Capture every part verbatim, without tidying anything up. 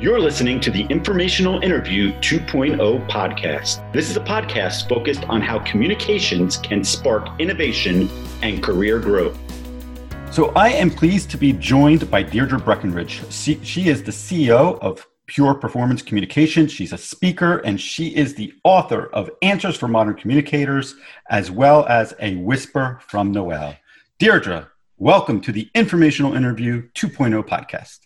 You're listening to the Informational Interview two point oh podcast. This is a podcast focused on how communications can spark innovation and career growth. So I am pleased to be joined by Deirdre Breckenridge. She, she is the C E O of Pure Performance Communication. She's a speaker, and she is the author of Answers for Modern Communicators, as well as A Whisper from Noel. Deirdre, welcome to the Informational Interview two point oh podcast.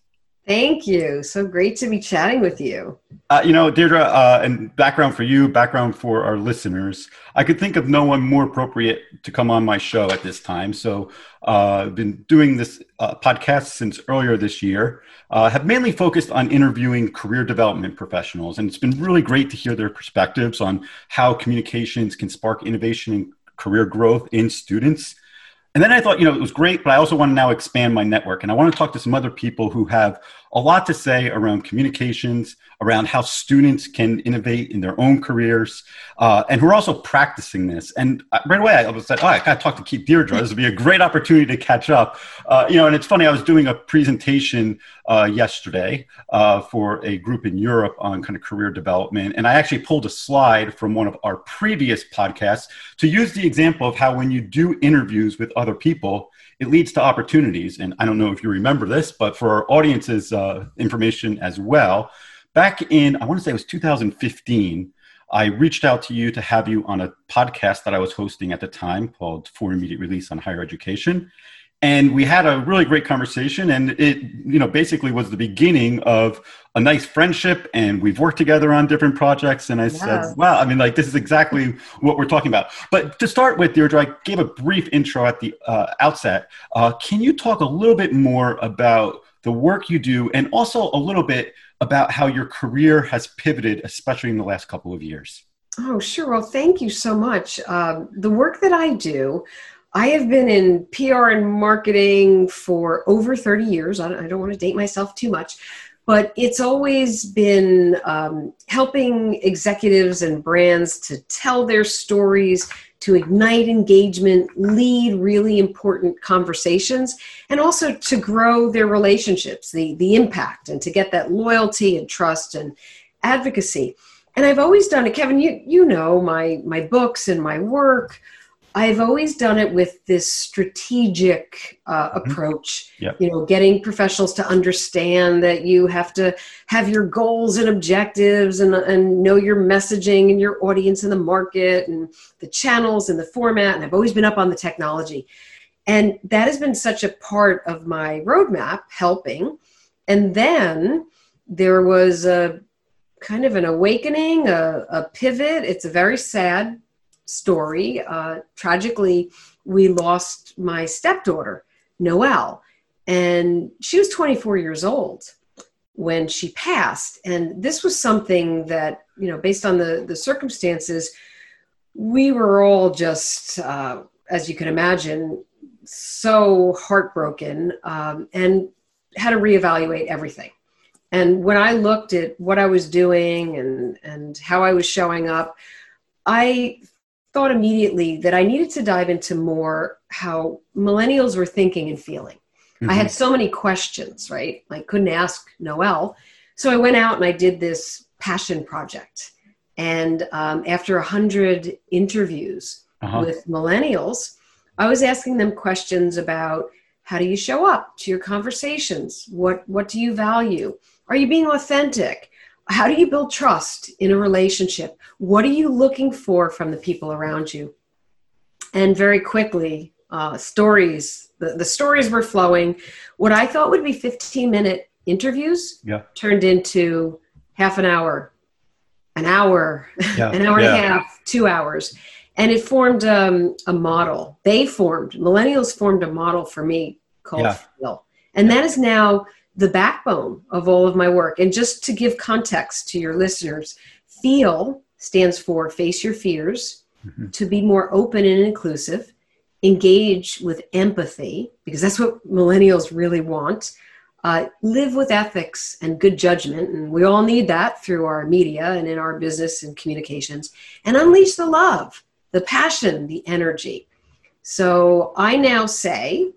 Thank you. So great to be chatting with you. Uh, you know, Deirdre, uh, and background for you, background for our listeners, I could think of no one more appropriate to come on my show at this time. So uh, I've been doing this uh, podcast since earlier this year, uh, have mainly focused on interviewing career development professionals. And it's been really great to hear their perspectives on how communications can spark innovation and career growth in students. And then I thought, you know, it was great, but I also want to now expand my network. And I want to talk to some other people who have a lot to say around communications, around how students can innovate in their own careers, uh, and who are also practicing this. And right away, I was like, oh, I got to talk to Deirdre. This would be a great opportunity to catch up. Uh, you know, and it's funny, I was doing a presentation uh, yesterday uh, for a group in Europe on kind of career development. And I actually pulled a slide from one of our previous podcasts to use the example of how when you do interviews with other people, it leads to opportunities. And I don't know if you remember this, but for our audience's uh, information as well, back in, I want to say it was two thousand fifteen, I reached out to you to have you on a podcast that I was hosting at the time called For Immediate Release on Higher Education. And we had a really great conversation, and it, you know, basically was the beginning of a nice friendship, and we've worked together on different projects. And I yeah. said, wow, I mean, like, this is exactly what we're talking about. But to start with, Deirdre, I gave a brief intro at the uh, outset. Uh, can you talk a little bit more about the work you do, and also a little bit about how your career has pivoted, especially in the last couple of years? Oh, sure. Well, thank you so much. Um, the work that I do, I have been in P R and marketing for over thirty years. I don't, I don't want to date myself too much, but it's always been um, helping executives and brands to tell their stories, to ignite engagement, lead really important conversations, and also to grow their relationships, the, the impact, and to get that loyalty and trust and advocacy. And I've always done it, Kevin, you, you know, my, my books and my work, I've always done it with this strategic uh, approach, yep. you know, getting professionals to understand that you have to have your goals and objectives, and, and know your messaging and your audience and the market and the channels and the format. And I've always been up on the technology. And that has been such a part of my roadmap, helping. And then there was a kind of an awakening, a, a pivot. It's a very sad story. Uh, tragically, we lost my stepdaughter, Noel, and she was twenty-four years old when she passed. And this was something that, you know, based on the, the circumstances, we were all just, uh, as you can imagine, so heartbroken, um, and had to reevaluate everything. And when I looked at what I was doing and, and how I was showing up, I thought immediately that I needed to dive into more how millennials were thinking and feeling. Mm-hmm. I had so many questions, right? I couldn't ask Noel. So I went out and I did this passion project. And um, after one hundred interviews uh-huh. with millennials, I was asking them questions about how do you show up to your conversations? What, what do you value? Are you being authentic? How do you build trust in a relationship? What are you looking for from the people around you? And very quickly, uh, stories, the, the stories were flowing. What I thought would be fifteen minute interviews yeah. turned into half an hour, an hour, yeah. an hour yeah. and a half, two hours. And it formed um, a model. They formed, millennials formed a model for me called yeah. Feel. And yeah. that is now the backbone of all of my work. And just to give context to your listeners, Feel stands for face your fears, mm-hmm. to be more open and inclusive, engage with empathy, because that's what millennials really want, uh, live with ethics and good judgment, and we all need that through our media and in our business and communications, and unleash the love, the passion, the energy. So I now say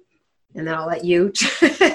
and then I'll let you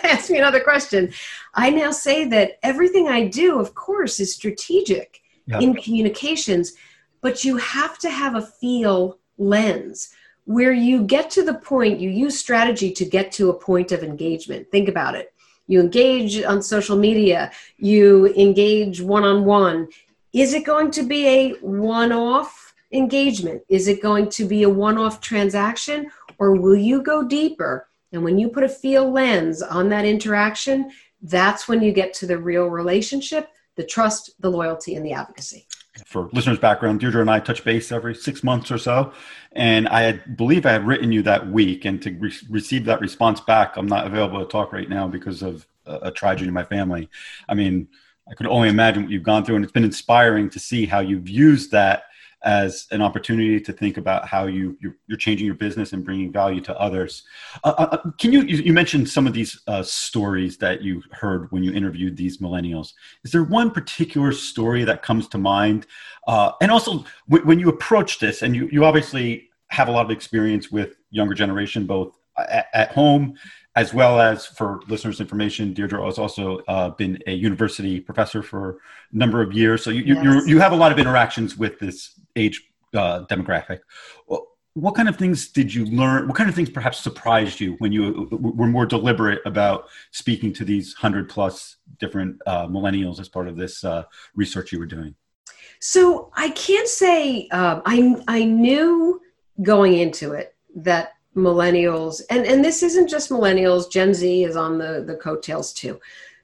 ask me another question. I now say that everything I do, of course, is strategic yeah. in communications, but you have to have a feel lens where you get to the point, you use strategy to get to a point of engagement. Think about it. You engage on social media, you engage one-on-one. Is it going to be a one-off engagement? Is it going to be a one-off transaction? Or will you go deeper? And when you put a feel lens on that interaction, that's when you get to the real relationship, the trust, the loyalty, and the advocacy. For listeners' background, Deirdre and I touch base every six months or so. And I had, believe I had written you that week. And to re- receive that response back, I'm not available to talk right now because of a, a tragedy in my family. I mean, I could only imagine what you've gone through. And it's been inspiring to see how you've used that as an opportunity to think about how you, you're, you're changing your business and bringing value to others. Uh, uh, can you, you mentioned some of these uh, stories that you heard when you interviewed these millennials. Is there one particular story that comes to mind? Uh, and also w- when you approach this, and you, you obviously have a lot of experience with younger generation, both at, at home, as well as, for listeners' information, Deirdre has also uh, been a university professor for a number of years. So you you, yes. you're, you have a lot of interactions with this age uh, demographic. What kind of things did you learn? What kind of things perhaps surprised you when you were more deliberate about speaking to these one hundred plus different uh, millennials as part of this uh, research you were doing? So I can't say um, I I knew going into it that millennials, and, and this isn't just millennials, Gen Z is on the, the coattails too.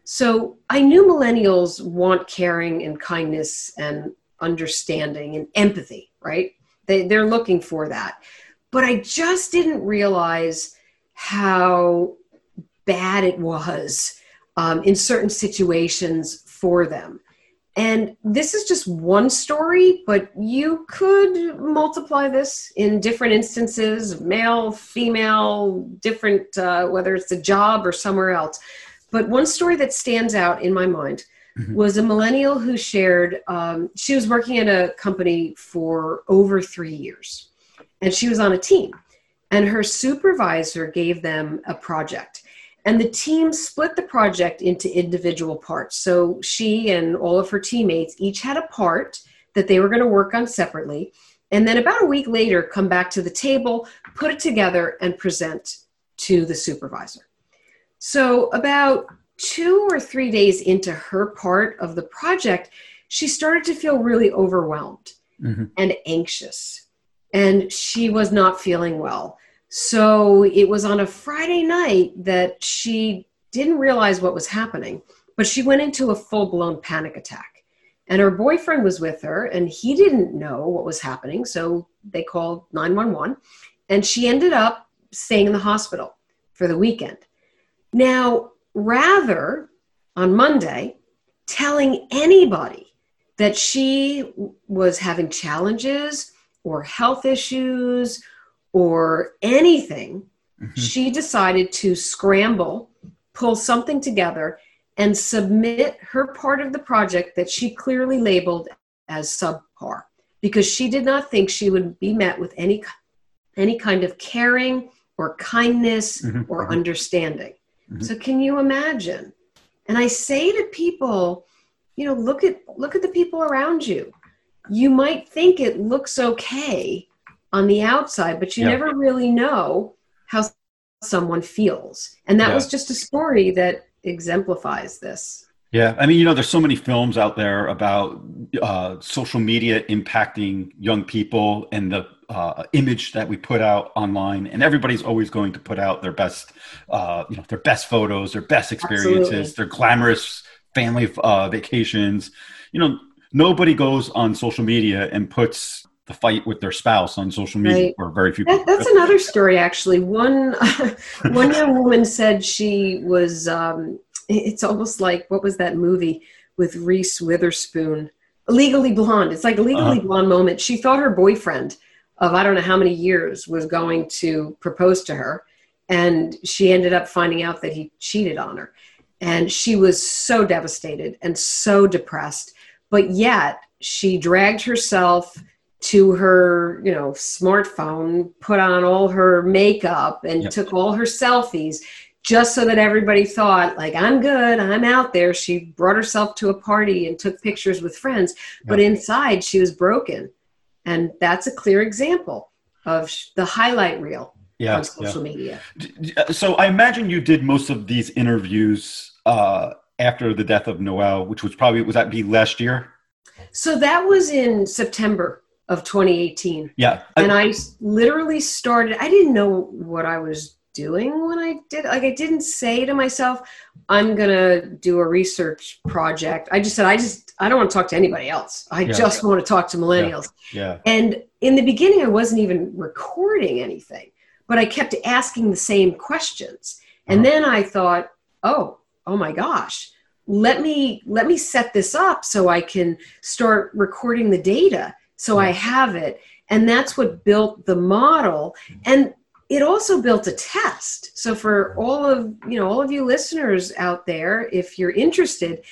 So I knew millennials want caring and kindness and understanding and empathy, right? They, they're looking for that. But I just didn't realize how bad it was um, in certain situations for them. And this is just one story, but you could multiply this in different instances, male, female, different, uh, whether it's a job or somewhere else. But one story that stands out in my mind mm-hmm. was a millennial who shared, um, she was working at a company for over three years, and she was on a team. And her supervisor gave them a project. And the team split the project into individual parts. So she and all of her teammates each had a part that they were going to work on separately. And then about a week later, come back to the table, put it together, and present to the supervisor. So about two or three days into her part of the project, she started to feel really overwhelmed mm-hmm. and anxious. And she was not feeling well. So it was on a Friday night that she didn't realize what was happening, but she went into a full-blown panic attack. And her boyfriend was with her, and he didn't know what was happening, so they called nine one one. And she ended up staying in the hospital for the weekend. Now, rather, on Monday, telling anybody that she was having challenges or health issues or anything, mm-hmm. she decided to scramble, pull something together, and submit her part of the project that she clearly labeled as subpar, because she did not think she would be met with any, any kind of caring or kindness mm-hmm. or mm-hmm. understanding. Mm-hmm. So can you imagine? And I say to people, you know, look at, look at the people around you. You might think it looks okay on the outside, but you yeah. never really know how someone feels. And that yeah. was just a story that exemplifies this. Yeah. I mean, you know, there's so many films out there about uh, social media impacting young people and the uh, image that we put out online, and everybody's always going to put out their best, uh, you know, their best photos, their best experiences, Absolutely. Their glamorous family uh, vacations. You know, nobody goes on social media and puts the fight with their spouse on social media, right. or very few people. That, that's another story, actually. One one young woman said she was, um, it's almost like, what was that movie with Reese Witherspoon? Legally Blonde. It's like a Legally uh-huh. Blonde moment. She thought her boyfriend of I don't know how many years was going to propose to her, and she ended up finding out that he cheated on her. And she was so devastated and so depressed, but yet she dragged herself to her, you know, smartphone, put on all her makeup and yep. took all her selfies just so that everybody thought, like, I'm good, I'm out there. She brought herself to a party and took pictures with friends, but yep. inside she was broken. And that's a clear example of the highlight reel yeah, on social yeah. media. So I imagine you did most of these interviews uh, after the death of Noel, which was probably, was that be last year? So that was in September of twenty eighteen. Yeah. I, and I literally started, I didn't know what I was doing when I did. Like, I didn't say to myself, I'm going to do a research project. I just said, I just, I don't want to talk to anybody else. I yeah, just yeah. want to talk to millennials. Yeah, yeah. And in the beginning, I wasn't even recording anything, but I kept asking the same questions. And uh-huh. then I thought, oh, oh my gosh, let me, let me set this up so I can start recording the data. So I have it. And that's what built the model. And it also built a test. So for all of, you know, all of you listeners out there, if you're interested,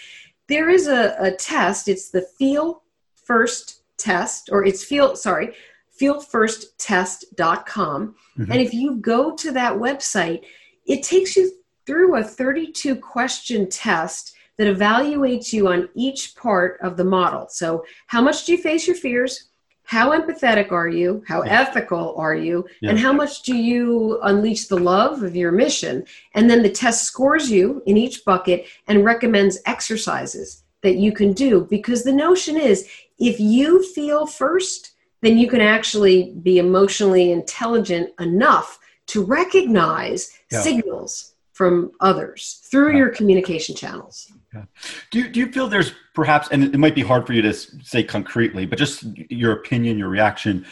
there is a, a test. It's the Feel First Test, or it's Feel, sorry, feel first test dot com. Mm-hmm. And if you go to that website, it takes you through a thirty-two question test that evaluates you on each part of the model. So how much do you face your fears? How empathetic are you? How yeah. ethical are you? Yeah. And how much do you unleash the love of your mission? And then the test scores you in each bucket and recommends exercises that you can do, because the notion is if you feel first, then you can actually be emotionally intelligent enough to recognize yeah. signals from others through yeah. your communication channels. Yeah. Do you, do you feel there's perhaps, and it might be hard for you to say concretely, but just your opinion, your reaction,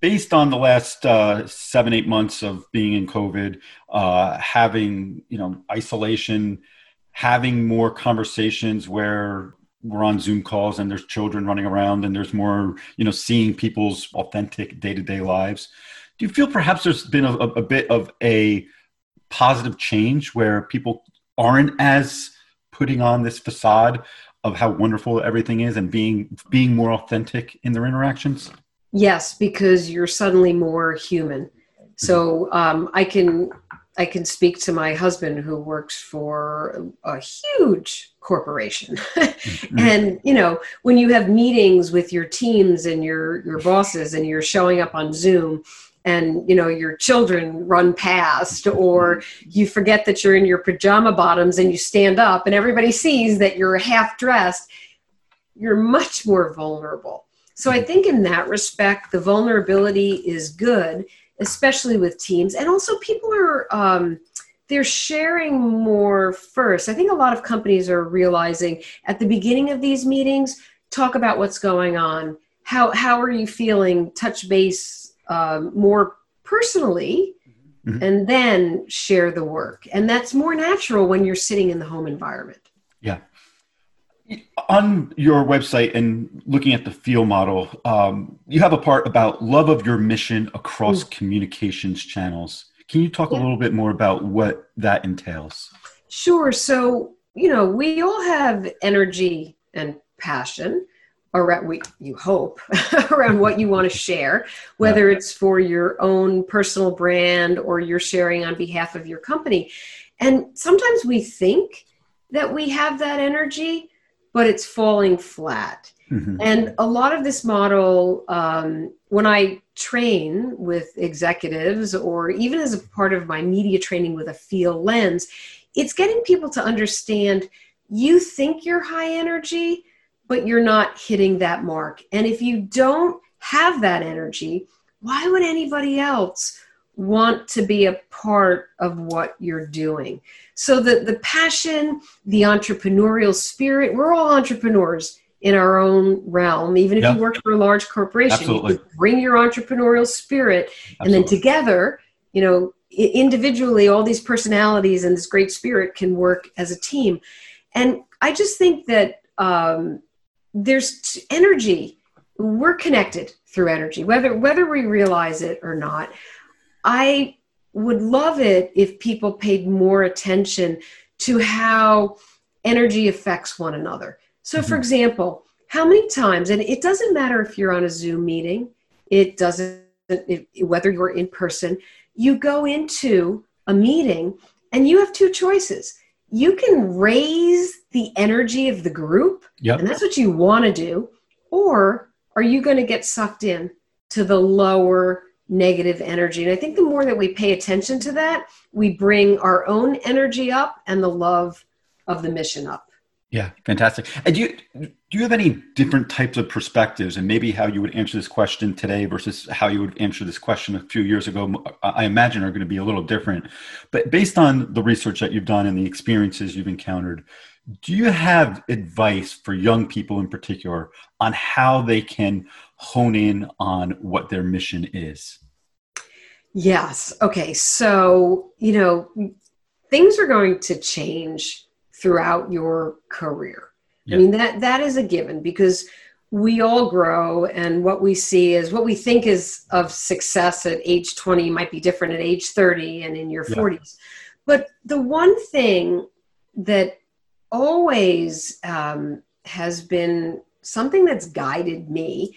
based on the last uh, seven, eight months of being in COVID, uh, having, you know, isolation, having more conversations where we're on Zoom calls and there's children running around and there's more, you know, seeing people's authentic day-to-day lives. Do you feel perhaps there's been a, a, a bit of a positive change where people aren't as putting on this facade of how wonderful everything is and being being more authentic in their interactions? Yes, because you're suddenly more human. So um, I can I can speak to my husband, who works for a huge corporation. And, you know, when you have meetings with your teams and your, your bosses and you're showing up on Zoom, and, you know, your children run past, or you forget that you're in your pajama bottoms and you stand up and everybody sees that you're half dressed, you're much more vulnerable. So I think in that respect, the vulnerability is good, especially with teams. And also people are, um, they're sharing more first. I think a lot of companies are realizing at the beginning of these meetings, talk about what's going on. How, how are you feeling? Touch base Um, more personally, mm-hmm. and then share the work. And that's more natural when you're sitting in the home environment. Yeah. On your website and looking at the Feel model, um, you have a part about love of your mission across mm. communications channels. Can you talk yeah. a little bit more about what that entails? Sure. So, you know, we all have energy and passion around, we, you hope, around what you want to share, whether it's for your own personal brand or you're sharing on behalf of your company. And sometimes we think that we have that energy, but it's falling flat. Mm-hmm. And a lot of this model, um, when I train with executives or even as a part of my media training with a Feel lens, it's getting people to understand you think you're high energy, but you're not hitting that mark. And if you don't have that energy, why would anybody else want to be a part of what you're doing? So the, the passion, the entrepreneurial spirit, we're all entrepreneurs in our own realm. Even if yep. you work for a large corporation, Absolutely. You bring your entrepreneurial spirit. Absolutely. And then together, you know, individually, all these personalities and this great spirit can work as a team. And I just think that, um, there's energy. We're connected through energy, whether whether we realize it or not. I would love it if people paid more attention to how energy affects one another. So, mm-hmm. for example, how many times, and it doesn't matter if you're on a Zoom meeting, it doesn't, it, whether you're in person, you go into a meeting And you have two choices. You can raise the energy of the group, yep. and that's what you want to do, or are you going to get sucked in to the lower negative energy? And I think the more that we pay attention to that, we bring our own energy up and the love of the mission up. Yeah, fantastic. And do you, do you have any different types of perspectives, and maybe how you would answer this question today versus how you would answer this question a few years ago? I imagine are going to be a little different. But based on the research that you've done and the experiences you've encountered, do you have advice for young people in particular on how they can hone in on what their mission is? Yes. Okay. So, you know, things are going to change throughout your career. Yeah. I mean, that that is a given, because we all grow, and what we see is what we think is of success at age twenty might be different at age thirty and in your yeah. forties. But the one thing that always um, has been something that's guided me,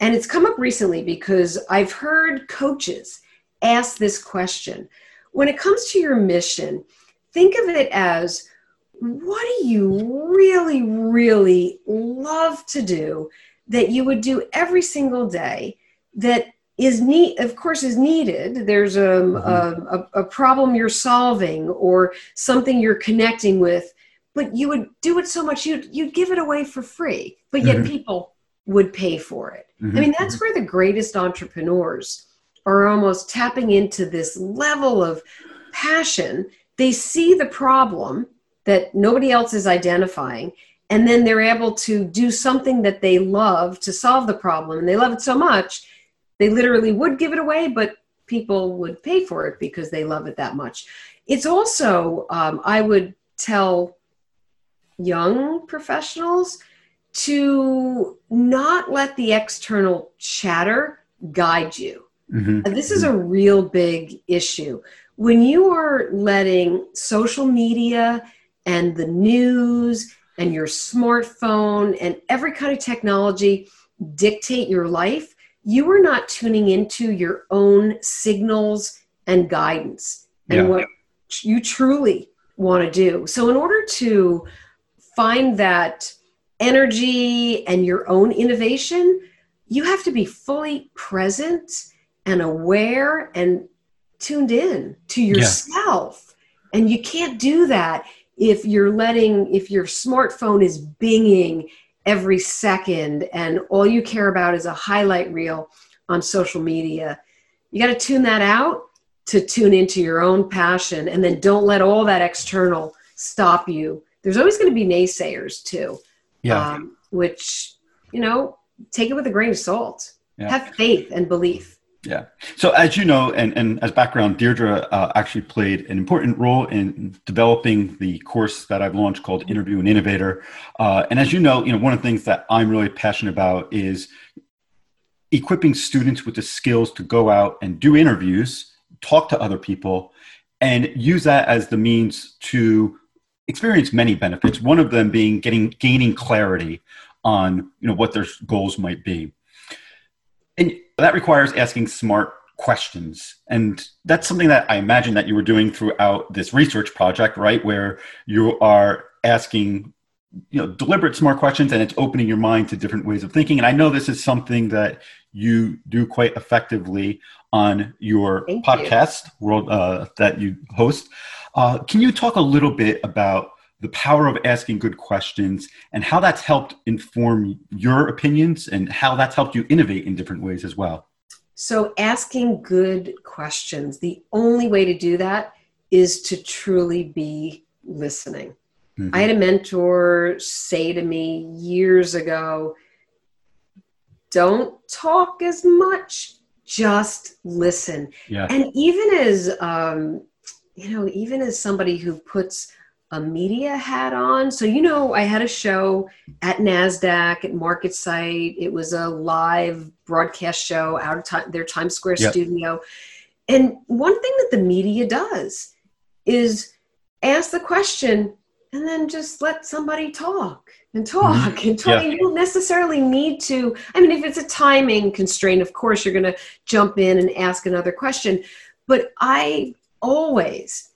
and it's come up recently because I've heard coaches ask this question. When it comes to your mission, think of it as, what do you really, really love to do that you would do every single day that is need, of course, is needed? There's a, mm-hmm. a, a problem you're solving or something you're connecting with, but you would do it so much you'd, you'd give it away for free, but yet mm-hmm. people would pay for it. Mm-hmm. I mean, that's where the greatest entrepreneurs are almost tapping into this level of passion. They see the problem that nobody else is identifying, and then they're able to do something that they love to solve the problem. And they love it so much, they literally would give it away, but people would pay for it because they love it that much. It's also, um, I would tell young professionals to not let the external chatter guide you. Mm-hmm. This is a real big issue. When you are letting social media and the news and your smartphone and every kind of technology dictate your life, you are not tuning into your own signals and guidance and yeah. what you truly want to do. So in order to find that energy and your own innovation, you have to be fully present and aware and tuned in to yourself. Yeah. And you can't do that if you're letting, if your smartphone is binging every second and all you care about is a highlight reel on social media. You got to tune that out to tune into your own passion, and then don't let all that external stop you. There's always going to be naysayers too, yeah. um, which, you know, take it with a grain of salt. Yeah. Have faith and belief. Yeah. So as you know, and, and as background, Deirdre uh, actually played an important role in developing the course that I've launched called Interview an Innovator. Uh, and as you know, you know, one of the things that I'm really passionate about is equipping students with the skills to go out and do interviews, talk to other people, and use that as the means to experience many benefits. One of them being getting gaining clarity on, you know, what their goals might be. And that requires asking smart questions. And that's something that I imagine that you were doing throughout this research project, right? Where you are asking, you know, deliberate smart questions, and it's opening your mind to different ways of thinking. And I know this is something that you do quite effectively on your Thank podcast you. world uh, that you host. Uh, can you talk a little bit about the power of asking good questions and how that's helped inform your opinions and how that's helped you innovate in different ways as well? So asking good questions, the only way to do that is to truly be listening. Mm-hmm. I had a mentor say to me years ago, don't talk as much, just listen. Yeah. And even as, um, you know, even as somebody who puts a media hat on. So, you know, I had a show at NASDAQ, at MarketSite. It was a live broadcast show out of time, their Times Square yep. studio. And one thing that the media does is ask the question and then just let somebody talk and talk mm-hmm. and talk. Yeah. You don't necessarily need to. I mean, if it's a timing constraint, of course, you're going to jump in and ask another question. But I always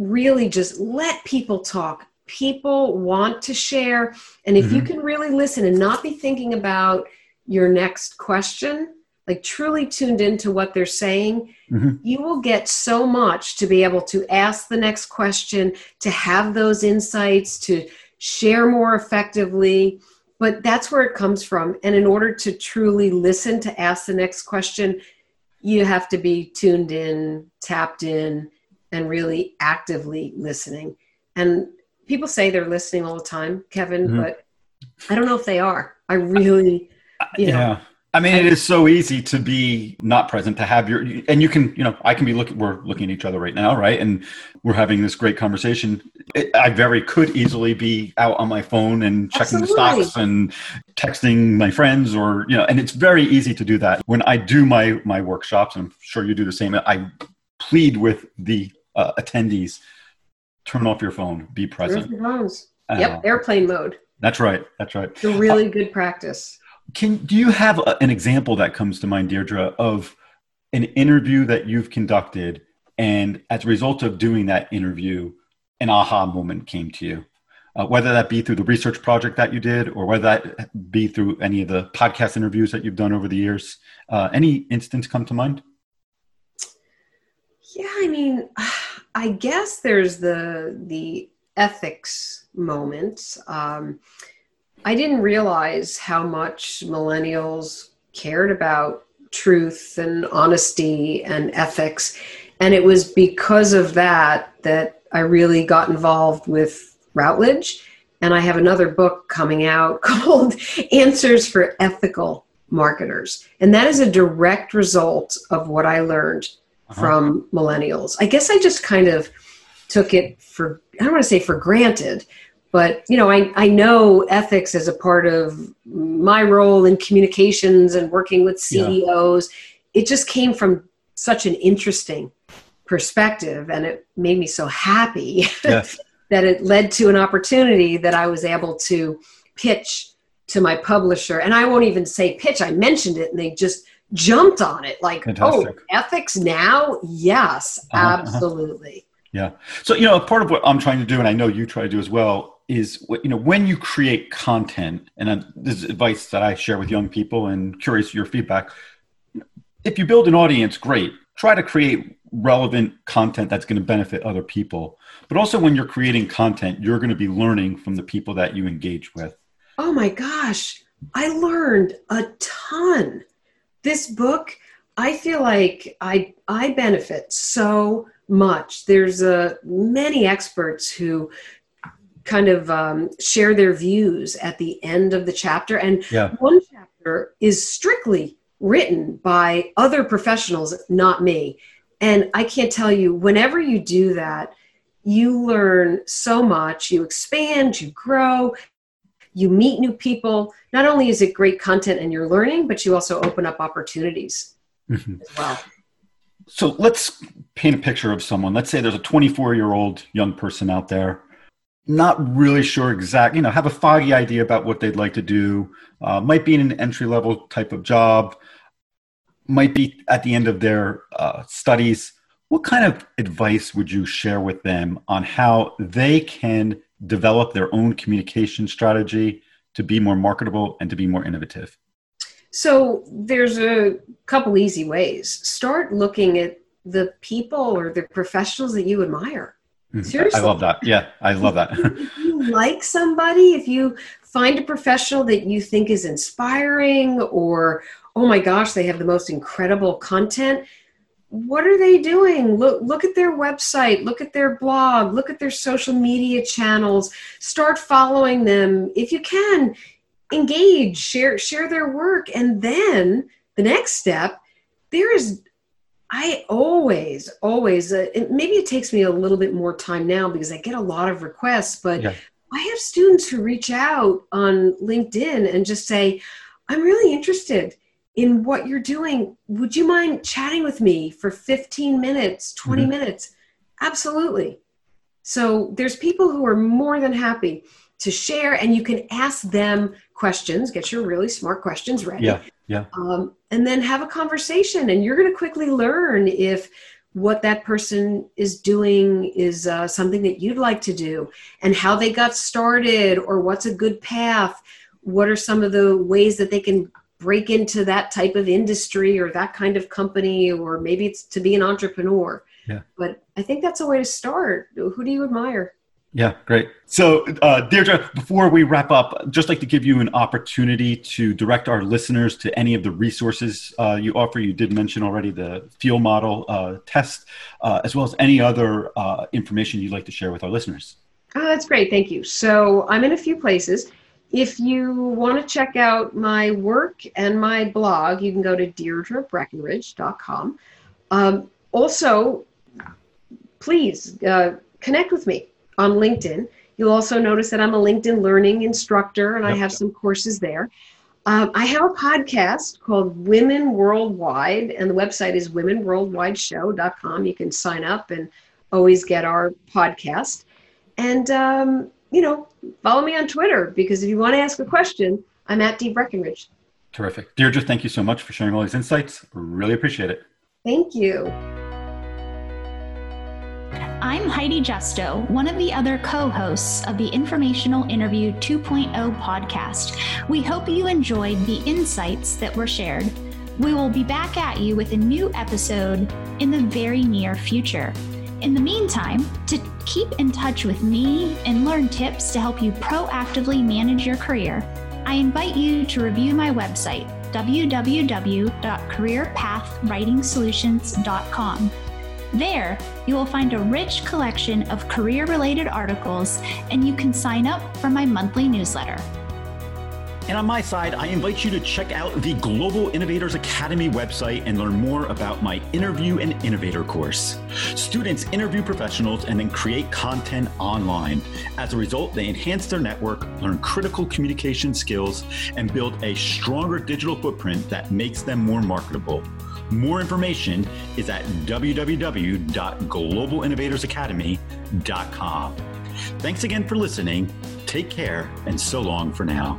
really just let people talk. People want to share. And if mm-hmm. you can really listen and not be thinking about your next question, like truly tuned into what they're saying, mm-hmm. you will get so much to be able to ask the next question, to have those insights, to share more effectively. But that's where it comes from. And in order to truly listen, to ask the next question, you have to be tuned in, tapped in, and really actively listening. And people say they're listening all the time, Kevin, mm-hmm. but I don't know if they are. I really, you know. Yeah. I mean, it is so easy to be not present, to have your, and you can, you know, I can be looking, we're looking at each other right now, right? And we're having this great conversation. It, I very could easily be out on my phone and checking Absolutely. The stocks and texting my friends or, you know, and it's very easy to do that. When I do my, my workshops, and I'm sure you do the same, I plead with the uh, attendees, turn off your phone, be present. Uh, yep, airplane mode. That's right. That's right. It's a really uh, good practice. Can do you have a, an example that comes to mind, Deirdre, of an interview that you've conducted, and as a result of doing that interview, an aha moment came to you? Uh, whether that be through the research project that you did, or whether that be through any of the podcast interviews that you've done over the years, uh, any instance come to mind? Yeah, I mean, I guess there's the the ethics moment. Um, I didn't realize how much millennials cared about truth and honesty and ethics. And it was because of that that I really got involved with Routledge. And I have another book coming out called Answers for Ethical Marketers. And that is a direct result of what I learned uh-huh. from millennials. I guess I just kind of took it for, I don't want to say for granted, but, you know, I, I know ethics as a part of my role in communications and working with C E Os. Yeah. It just came from such an interesting perspective, and it made me so happy yes. that it led to an opportunity that I was able to pitch to my publisher. And I won't even say pitch. I mentioned it, and they just jumped on it like, Fantastic. Oh, ethics now? Yes, uh-huh, absolutely. Uh-huh. Yeah. So, you know, part of what I'm trying to do, and I know you try to do as well, is, you know, when you create content, and I'm, this is advice that I share with young people and curious your feedback. If you build an audience, great. Try to create relevant content that's going to benefit other people. But also when you're creating content, you're going to be learning from the people that you engage with. Oh my gosh. I learned a ton. This book, I feel like I I benefit so much. There's a uh, many experts who kind of um, share their views at the end of the chapter. And yeah. one chapter is strictly written by other professionals, not me. And I can't tell you, whenever you do that, you learn so much, you expand, you grow, you meet new people. Not only is it great content and you're learning, but you also open up opportunities mm-hmm. as well. So let's paint a picture of someone. Let's say there's a twenty-four-year-old young person out there, not really sure exactly, you know, have a foggy idea about what they'd like to do, uh, might be in an entry-level type of job, might be at the end of their uh, studies. What kind of advice would you share with them on how they can develop their own communication strategy to be more marketable and to be more innovative? So there's a couple easy ways. Start looking at the people or the professionals that you admire. Seriously. I love that. Yeah, I love that. If you like somebody, if you find a professional that you think is inspiring or, oh my gosh, they have the most incredible content, what are they doing? Look, look at their website, look at their blog, look at their social media channels, start following them if you can. Engage, share, share their work. And then the next step, there is, I always, always, uh, it, maybe it takes me a little bit more time now because I get a lot of requests, but yeah. I have students who reach out on LinkedIn and just say, I'm really interested in what you're doing. Would you mind chatting with me for fifteen minutes, twenty mm-hmm. minutes? Absolutely. So there's people who are more than happy to share, and you can ask them questions, get your really smart questions ready. Yeah, yeah. Um, and then have a conversation, and you're going to quickly learn if what that person is doing is uh, something that you'd like to do, and how they got started, or what's a good path. What are some of the ways that they can break into that type of industry or that kind of company, or maybe it's to be an entrepreneur. Yeah. But I think that's a way to start. Who do you admire? Yeah, great. So, uh, Deirdre, before we wrap up, I'd just like to give you an opportunity to direct our listeners to any of the resources uh, you offer. You did mention already the Feel model uh, test, uh, as well as any other uh, information you'd like to share with our listeners. Oh, that's great. Thank you. So I'm in a few places. If you want to check out my work and my blog, you can go to Deirdre Breckenridge dot com. Um, also, please uh, connect with me on LinkedIn. You'll also notice that I'm a LinkedIn learning instructor, and yep. I have some courses there. Um, I have a podcast called Women Worldwide, and the website is women worldwide show dot com. You can sign up and always get our podcast. And, um, you know, follow me on Twitter, because if you want to ask a question, I'm at Deep Breckenridge. Terrific. Deirdre, thank you so much for sharing all these insights. Really appreciate it. Thank you. I'm Heidi Justo, one of the other co-hosts of the Informational Interview two point oh podcast. We hope you enjoyed the insights that were shared. We will be back at you with a new episode in the very near future. In the meantime, to keep in touch with me and learn tips to help you proactively manage your career, I invite you to review my website, w w w dot career path writing solutions dot com. There, you will find a rich collection of career-related articles, and you can sign up for my monthly newsletter. And on my side, I invite you to check out the Global Innovators Academy website and learn more about my Interview and Innovator course. Students interview professionals and then create content online. As a result, they enhance their network, learn critical communication skills, and build a stronger digital footprint that makes them more marketable. More information is at w w w dot global innovators academy dot com. Thanks again for listening. Take care, and so long for now.